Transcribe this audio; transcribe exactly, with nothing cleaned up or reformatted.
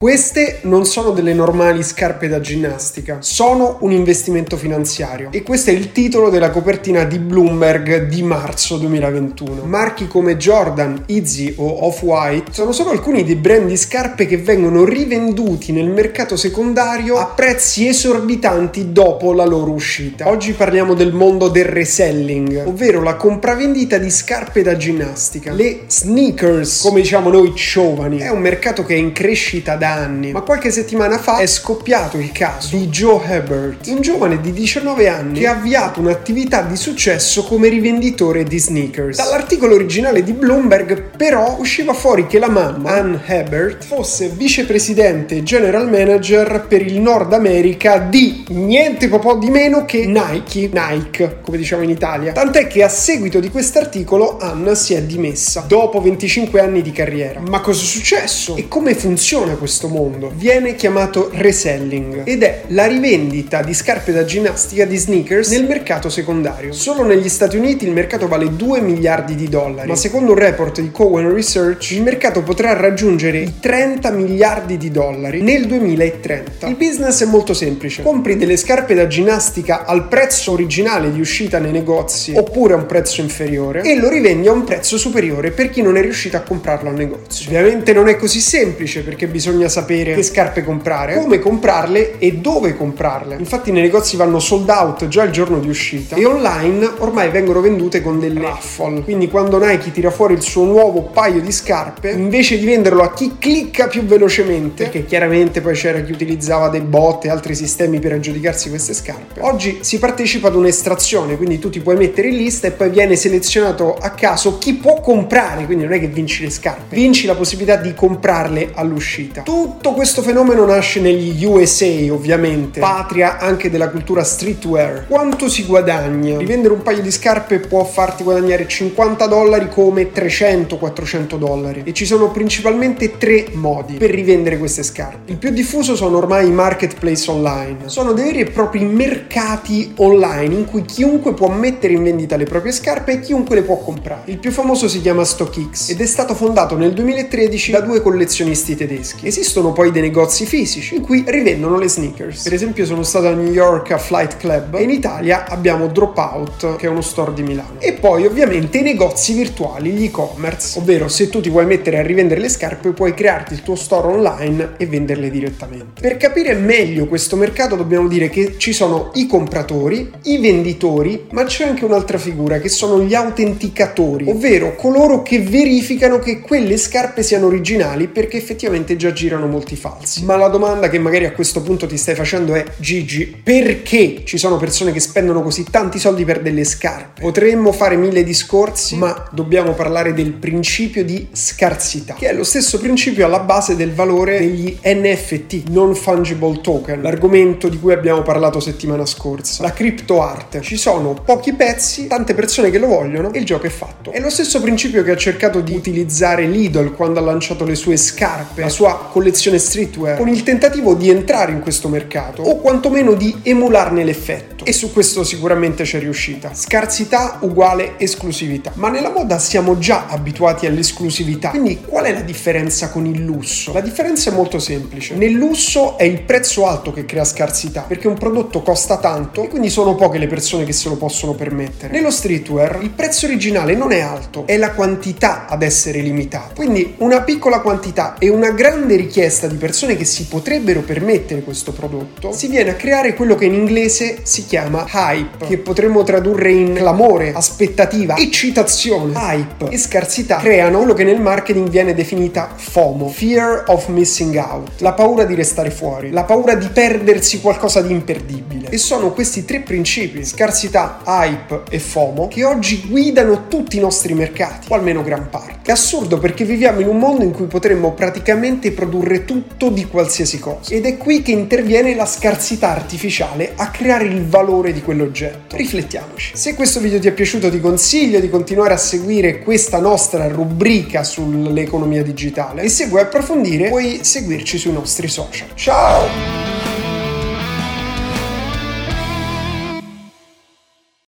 Queste non sono delle normali scarpe da ginnastica, sono un investimento finanziario. E questo è il titolo della copertina di Bloomberg di marzo duemilaventuno. Marchi come Jordan, Yeezy o Off-White sono solo alcuni dei brand di scarpe che vengono rivenduti nel mercato secondario a prezzi esorbitanti dopo la loro uscita. Oggi parliamo del mondo del reselling, ovvero la compravendita di scarpe da ginnastica. Le sneakers, come diciamo noi giovani, è un mercato che è in crescita da anni, ma qualche settimana fa è scoppiato il caso di Joe Hebert, un giovane di diciannove anni che ha avviato un'attività di successo come rivenditore di sneakers. Dall'articolo originale di Bloomberg però usciva fuori che la mamma, Ann Hebert, fosse vicepresidente e general manager per il Nord America di niente po' di meno che Nike, Nike come diciamo in Italia, tant'è che a seguito di quest'articolo Ann si è dimessa dopo venticinque anni di carriera. Ma cosa è successo? E come funziona questo? Questo mondo viene chiamato reselling ed è la rivendita di scarpe da ginnastica, di sneakers, nel mercato secondario. Solo negli Stati Uniti il mercato vale due miliardi di dollari, ma secondo un report di Cowen Research il mercato potrà raggiungere i trenta miliardi di dollari nel duemilatrenta. Il business è molto semplice: compri delle scarpe da ginnastica al prezzo originale di uscita nei negozi oppure a un prezzo inferiore e lo rivendi a un prezzo superiore per chi non è riuscito a comprarlo al negozio. Ovviamente non è così semplice, perché bisogna sapere che scarpe comprare, come comprarle e dove comprarle. Infatti nei negozi vanno sold out già il giorno di uscita e online ormai vengono vendute con delle raffle. Quindi quando Nike tira fuori il suo nuovo paio di scarpe, invece di venderlo a chi clicca più velocemente, perché chiaramente poi c'era chi utilizzava dei bot e altri sistemi per aggiudicarsi queste scarpe, oggi si partecipa ad un'estrazione, quindi tu ti puoi mettere in lista e poi viene selezionato a caso chi può comprare. Quindi non è che vinci le scarpe, vinci la possibilità di comprarle all'uscita. Tutto questo fenomeno nasce negli U S A, ovviamente, patria anche della cultura streetwear. Quanto si guadagna? Rivendere un paio di scarpe può farti guadagnare cinquanta dollari come trecento quattrocento dollari. E ci sono principalmente tre modi per rivendere queste scarpe. Il più diffuso sono ormai i marketplace online. Sono dei veri e propri mercati online in cui chiunque può mettere in vendita le proprie scarpe e chiunque le può comprare. Il più famoso si chiama StockX ed è stato fondato nel duemilatredici da due collezionisti tedeschi. Esistono poi dei negozi fisici in cui rivendono le sneakers. Per esempio sono stato a New York a Flight Club e in Italia abbiamo Dropout, che è uno store di Milano. E poi ovviamente i negozi virtuali, gli e-commerce, ovvero se tu ti vuoi mettere a rivendere le scarpe puoi crearti il tuo store online e venderle direttamente. Per capire meglio questo mercato dobbiamo dire che ci sono i compratori, i venditori, ma c'è anche un'altra figura che sono gli autenticatori, ovvero coloro che verificano che quelle scarpe siano originali, perché effettivamente già girano molti falsi. Ma la domanda che magari a questo punto ti stai facendo è: Gigi, perché ci sono persone che spendono così tanti soldi per delle scarpe? Potremmo fare mille discorsi, ma dobbiamo parlare del principio di scarsità, che è lo stesso principio alla base del valore degli N F T, non fungible token, l'argomento di cui abbiamo parlato settimana scorsa, la crypto art. Ci sono pochi pezzi, tante persone che lo vogliono e il gioco è fatto. È lo stesso principio che ha cercato di utilizzare Lidl quando ha lanciato le sue scarpe, la sua collezione streetwear, con il tentativo di entrare in questo mercato o quantomeno di emularne l'effetto, e su questo sicuramente c'è riuscita. Scarsità uguale esclusività, ma nella moda siamo già abituati all'esclusività, quindi qual è la differenza con il lusso? La differenza è molto semplice: nel lusso è il prezzo alto che crea scarsità, perché un prodotto costa tanto e quindi sono poche le persone che se lo possono permettere. Nello streetwear il prezzo originale non è alto, è la quantità ad essere limitata, quindi una piccola quantità e una grande richiesta di persone che si potrebbero permettere questo prodotto, si viene a creare quello che in inglese si chiama hype, che potremmo tradurre in clamore, aspettativa, eccitazione. Hype e scarsità creano quello che nel marketing viene definita FOMO, fear of missing out, la paura di restare fuori, la paura di perdersi qualcosa di imperdibile. E sono questi tre principi, scarsità, hype e FOMO, che oggi guidano tutti i nostri mercati, o almeno gran parte. È assurdo, perché viviamo in un mondo in cui potremmo praticamente produrre tutto di qualsiasi cosa, ed è qui che interviene la scarsità artificiale a creare il valore di quell'oggetto. Riflettiamoci. Se questo video ti è piaciuto ti consiglio di continuare a seguire questa nostra rubrica sull'economia digitale, e se vuoi approfondire puoi seguirci sui nostri social. Ciao!